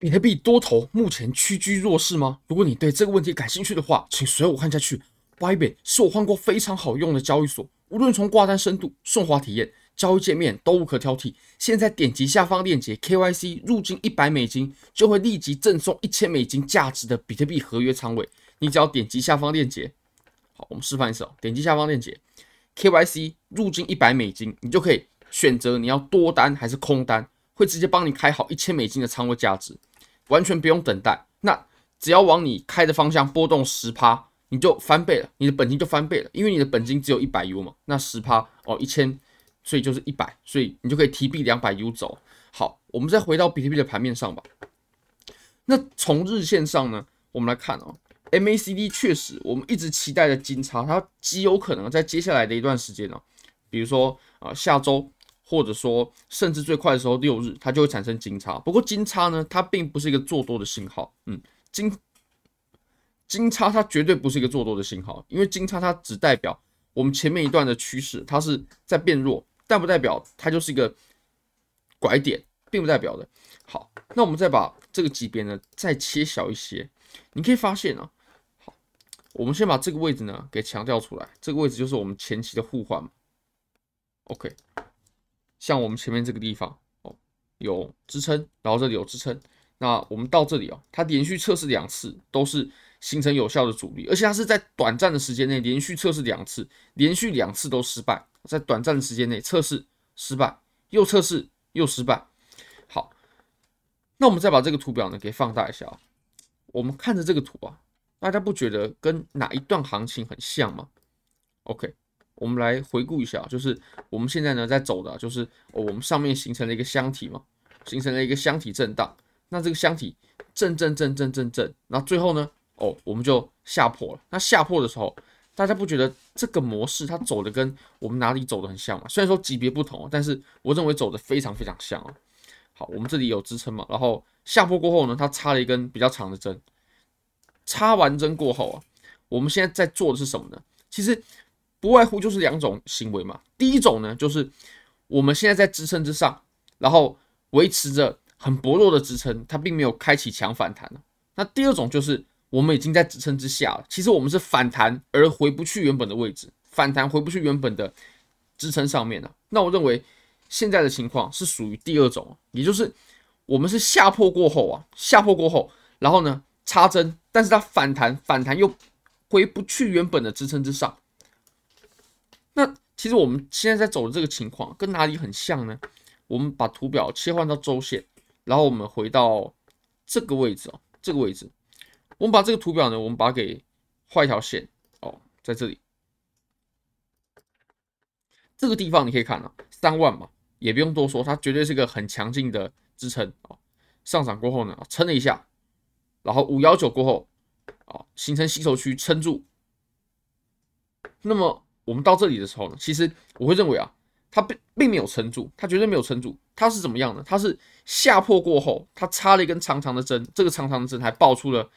比特币多头目前屈居弱势吗？如果你对这个问题感兴趣的话，请随我看下去。BYBIT 是我换过非常好用的交易所，无论从挂单深度、顺滑体验、交易界面都无可挑剔。现在点击下方链接 KYC 入金$100，就会立即赠送$1000价值的比特币合约仓位。你只要点击下方链接，好，我们示范一次哦。点击下方链接 KYC 入金$100，你就可以选择你要多单还是空单，会直接帮你开好$1000的仓位价值。完全不用等待，那只要往你开的方向波动 10%， 你就翻倍了，你的本金就翻倍了，因为你的本金只有100U 嘛，那 10% 哦1000，所以就是100，所以你就可以提币200U 走。好，我们再回到比特币的盘面上吧。那从日线上呢，我们来看哦 ，MACD 确实我们一直期待的金叉，它极有可能在接下来的一段时间呢、比如说下周。或者说，甚至最快的时候6日，它就会产生金叉。不过金叉呢，它并不是一个做多的信号。金叉它绝对不是一个做多的信号，因为金叉它只代表我们前面一段的趋势，它是在变弱，但不代表它就是一个拐点，并不代表的。好，那我们再把这个级别呢再切小一些，你可以发现啊，好，我们先把这个位置呢给强调出来，这个位置就是我们前期的互换嘛。OK。像我们前面这个地方哦，有支撑，然后这里有支撑。那我们到这里哦，它连续测试2次，都是形成有效的阻力，而且它是在短暂的时间内连续测试2次，连续2次都失败，在短暂的时间内测试失败，又测试又失败。好，那我们再把这个图表呢给放大一下啊。我们看着这个图啊，大家不觉得跟哪一段行情很像吗 ？OK。我们来回顾一下，就是我们现在呢在走的，就是我们上面形成了一个箱体嘛，形成了一个箱体震荡。那这个箱体震，那最后呢，我们就下破了。那下破的时候，大家不觉得这个模式它走的跟我们哪里走的很像吗？虽然说级别不同，但是我认为走的非常像啊。好，我们这里有支撑嘛，然后下破过后呢，它插了一根比较长的针。插完针过后啊，我们现在在做的是什么呢？其实。不外乎就是2种行为嘛。第一种呢，就是我们现在在支撑之上，然后维持着很薄弱的支撑，它并没有开启强反弹。那第2种就是我们已经在支撑之下了，其实我们是反弹而回不去原本的位置，反弹回不去原本的支撑上面了。那我认为现在的情况是属于第2种，也就是我们是下破过后啊，然后呢插针，但是它反弹又回不去原本的支撑之上。那其实我们现在在走的这个情况跟哪里很像呢？我们把图表切换到周线，然后我们回到这个位置哦，这个位置，我们把这个图表呢，我们把它给画一条线哦，在这里，这个地方你可以看啊，3万嘛，也不用多说，它绝对是个很强劲的支撑哦。上涨过后呢，撑了一下，然后519过后啊，形成吸筹区撑住，那么。我们到这里的时候呢，其实我会认为啊，它并没有撑住，它绝对没有撑住，它是怎么样呢？它是下破过后，它插了一根长长的针，这个长长的针还爆出了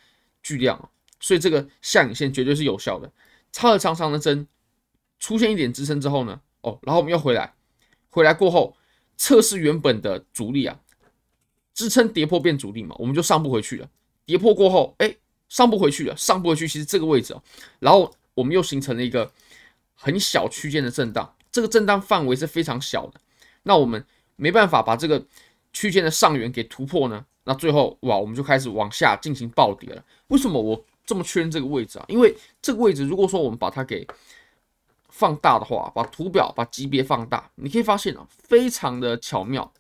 巨量，所以这个下影线绝对是有效的。插了长长的针，出现一点支撑之后呢，然后我们又回来过后测试原本的阻力啊，支撑跌破变阻力嘛，我们就上不回去了。跌破过后，上不回去，其实这个位置然后我们又形成了一个。很小区间的震荡，这个震荡范围是非常小的，那我们没办法把这个区间的上缘给突破呢，那最后我们就开始往下进行暴跌了。为什么我这么确认这个位置啊？因为这个位置如果说我们把它给放大的话，把图表把级别放大，你可以发现啊，非常的巧妙。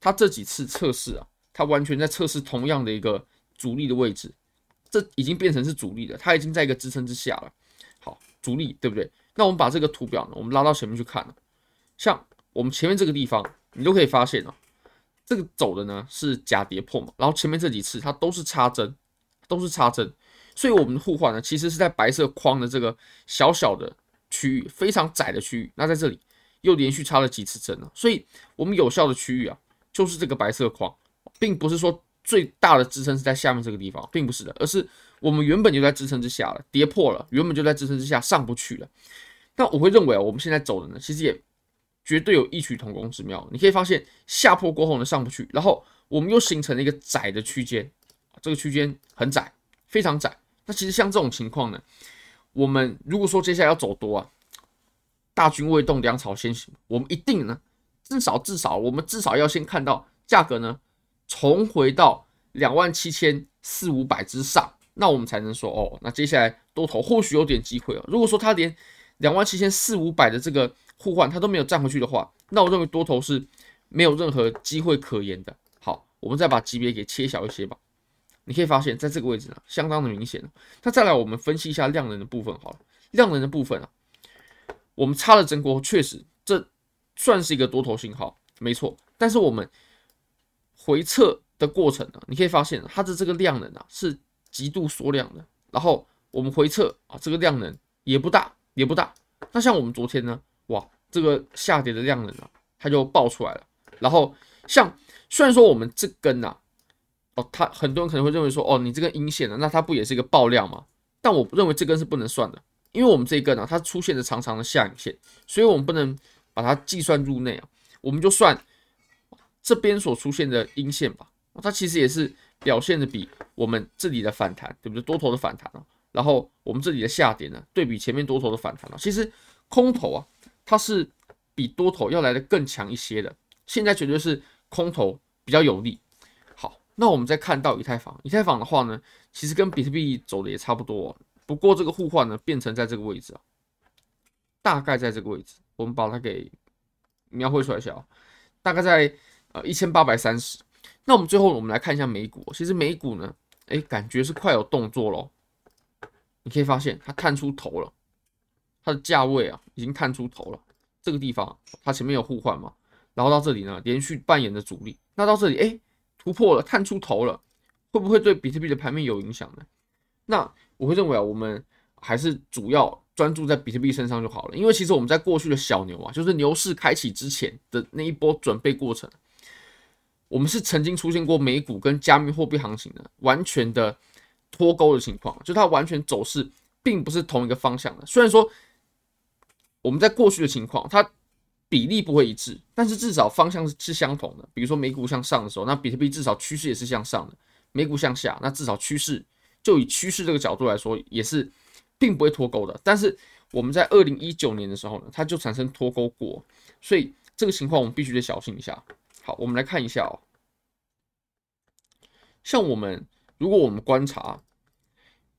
它这几次测试啊，它完全在测试同样的一个阻力的位置，这已经变成是阻力了，它已经在一个支撑之下了。好，阻力对不对？那我们把这个图表呢，我们拉到前面去看了，像我们前面这个地方，你都可以发现啊，这个走的呢是假跌破嘛，然后前面这几次它都是插针，所以我们的互换呢其实是在白色框的这个小小的区域，非常窄的区域，那在这里又连续插了几次针了，所以我们有效的区域啊就是这个白色框，并不是说最大的支撑是在下面这个地方，并不是的，而是我们原本就在支撑之下了，跌破了，原本就在支撑之下上不去了。那我会认为我们现在走的呢，其实也绝对有异曲同工之妙。你可以发现下破过后呢上不去，然后我们又形成了一个窄的区间，这个区间很窄，非常窄。那其实像这种情况呢，我们如果说接下来要走多啊，大军未动，粮草先行，我们一定呢，至少要先看到价格呢重回到27400之上，那我们才能说哦，那接下来多头或许有点机会哦。如果说它连27400的这个互换它都没有站回去的话，那我认为多头是没有任何机会可言的。好，我们再把级别给切小一些吧。你可以发现，在这个位置呢，相当的明显。那再来，我们分析一下量能的部分好了。量能的部分啊，我们插了真空，确实这算是一个多头信号，没错。但是我们回撤的过程呢，你可以发现它的这个量能啊是极度缩量的。然后我们回撤啊，这个量能也不大。那像我们昨天呢，哇，这个下跌的量能啊，它就爆出来了。然后像虽然说我们这根啊，它很多人可能会认为说，哦，你这根阴线呢，那它不也是一个爆量吗？但我认为这根是不能算的，因为我们这一根啊，它出现了长长的下影线，所以我们不能把它计算入内啊。我们就算这边所出现的阴线吧，它其实也是表现的比我们这里的反弹，对不对？多头的反弹啊，然后我们这里的下跌呢，对比前面多头的反弹啊，其实空头啊，它是比多头要来的更强一些的。现在绝对是空头比较有利。好，那我们再看到以太坊，以太坊的话呢，其实跟比特币走的也差不多哦，不过这个互换呢，变成在这个位置啊，大概在这个位置，我们把它给描绘出来一下啊，大概在1830。那我们最后来看一下美股，其实美股呢，感觉是快有动作喽。你可以发现它探出头了，它的价位啊已经探出头了。这个地方它前面有互换嘛，然后到这里呢连续扮演的主力，那到这里突破了，探出头了，会不会对比特币的盘面有影响呢？那我会认为啊，我们还是主要专注在比特币身上就好了，因为其实我们在过去的小牛啊，就是牛市开启之前的那一波准备过程，我们是曾经出现过美股跟加密货币行情的完全的脱钩的情况，就它完全走势并不是同一个方向的。虽然说我们在过去的情况，它比例不会一致，但是至少方向是相同的。比如说美股向上的时候，那比特币至少趋势也是向上的；美股向下，那至少趋势就以趋势这个角度来说，也是并不会脱钩的。但是我们在2019年的时候呢，它就产生脱钩过，所以这个情况我们必须得小心一下。好，我们来看一下哦。像如果我们观察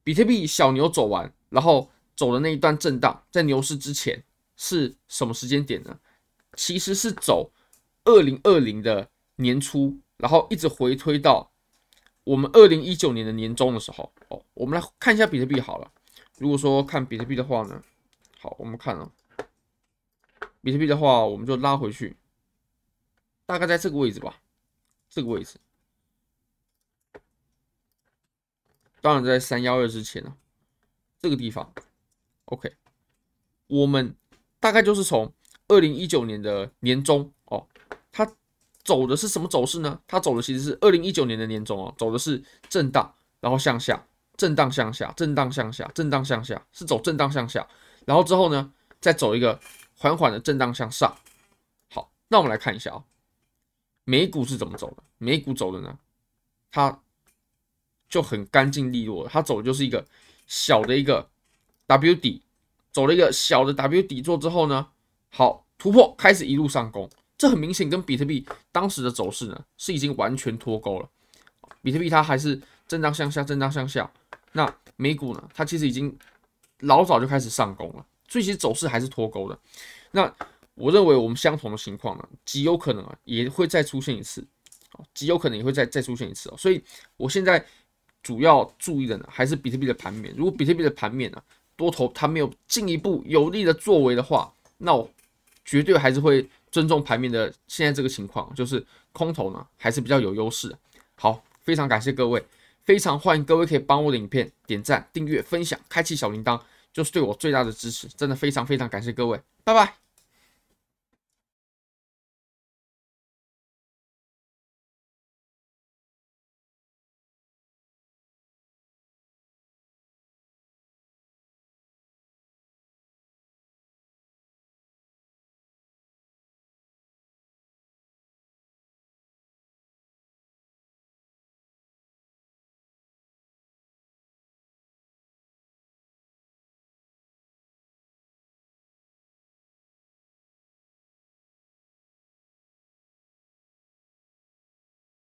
比特币小牛走完，然后走的那一段震荡，在牛市之前是什么时间点呢？其实是走2020的年初，然后一直回推到我们2019年的年中的时候哦。我们来看一下比特币好了。如果说看比特币的话呢，好，我们看啊，比特币的话，我们就拉回去。大概在这个位置吧，这个位置，当然在312之前啊，这个地方 ，OK， 我们大概就是从2019年的年中哦，它走的是什么走势呢？它走的其实是2019年的年中啊，走的是震荡，然后向下，震荡向下，震荡向下，震荡向下，是走震荡向下，然后之后呢，再走一个缓缓的震荡向上。好，那我们来看一下啊。美股是怎么走的？美股走的呢，它就很干净利落了，它走的就是一个小的一个 W 底，走了一个小的 W 底座之后呢，好，突破，开始一路上攻，这很明显跟比特币当时的走势呢是已经完全脱钩了。比特币它还是震荡向下，震荡向下，那美股呢，它其实已经老早就开始上攻了，所以其实走势还是脱钩的。那我认为我们相同的情况呢，极有可能啊也会再出现一次，极有可能也会再出现一次哦。所以我现在主要注意的呢，还是比特币的盘面。如果比特币的盘面呢，多头它没有进一步有力的作为的话，那我绝对还是会尊重盘面的现在这个情况，就是空头呢还是比较有优势。好，非常感谢各位，非常欢迎各位可以帮我的影片点赞、订阅、分享、开启小铃铛，就是对我最大的支持。真的非常非常感谢各位，拜拜。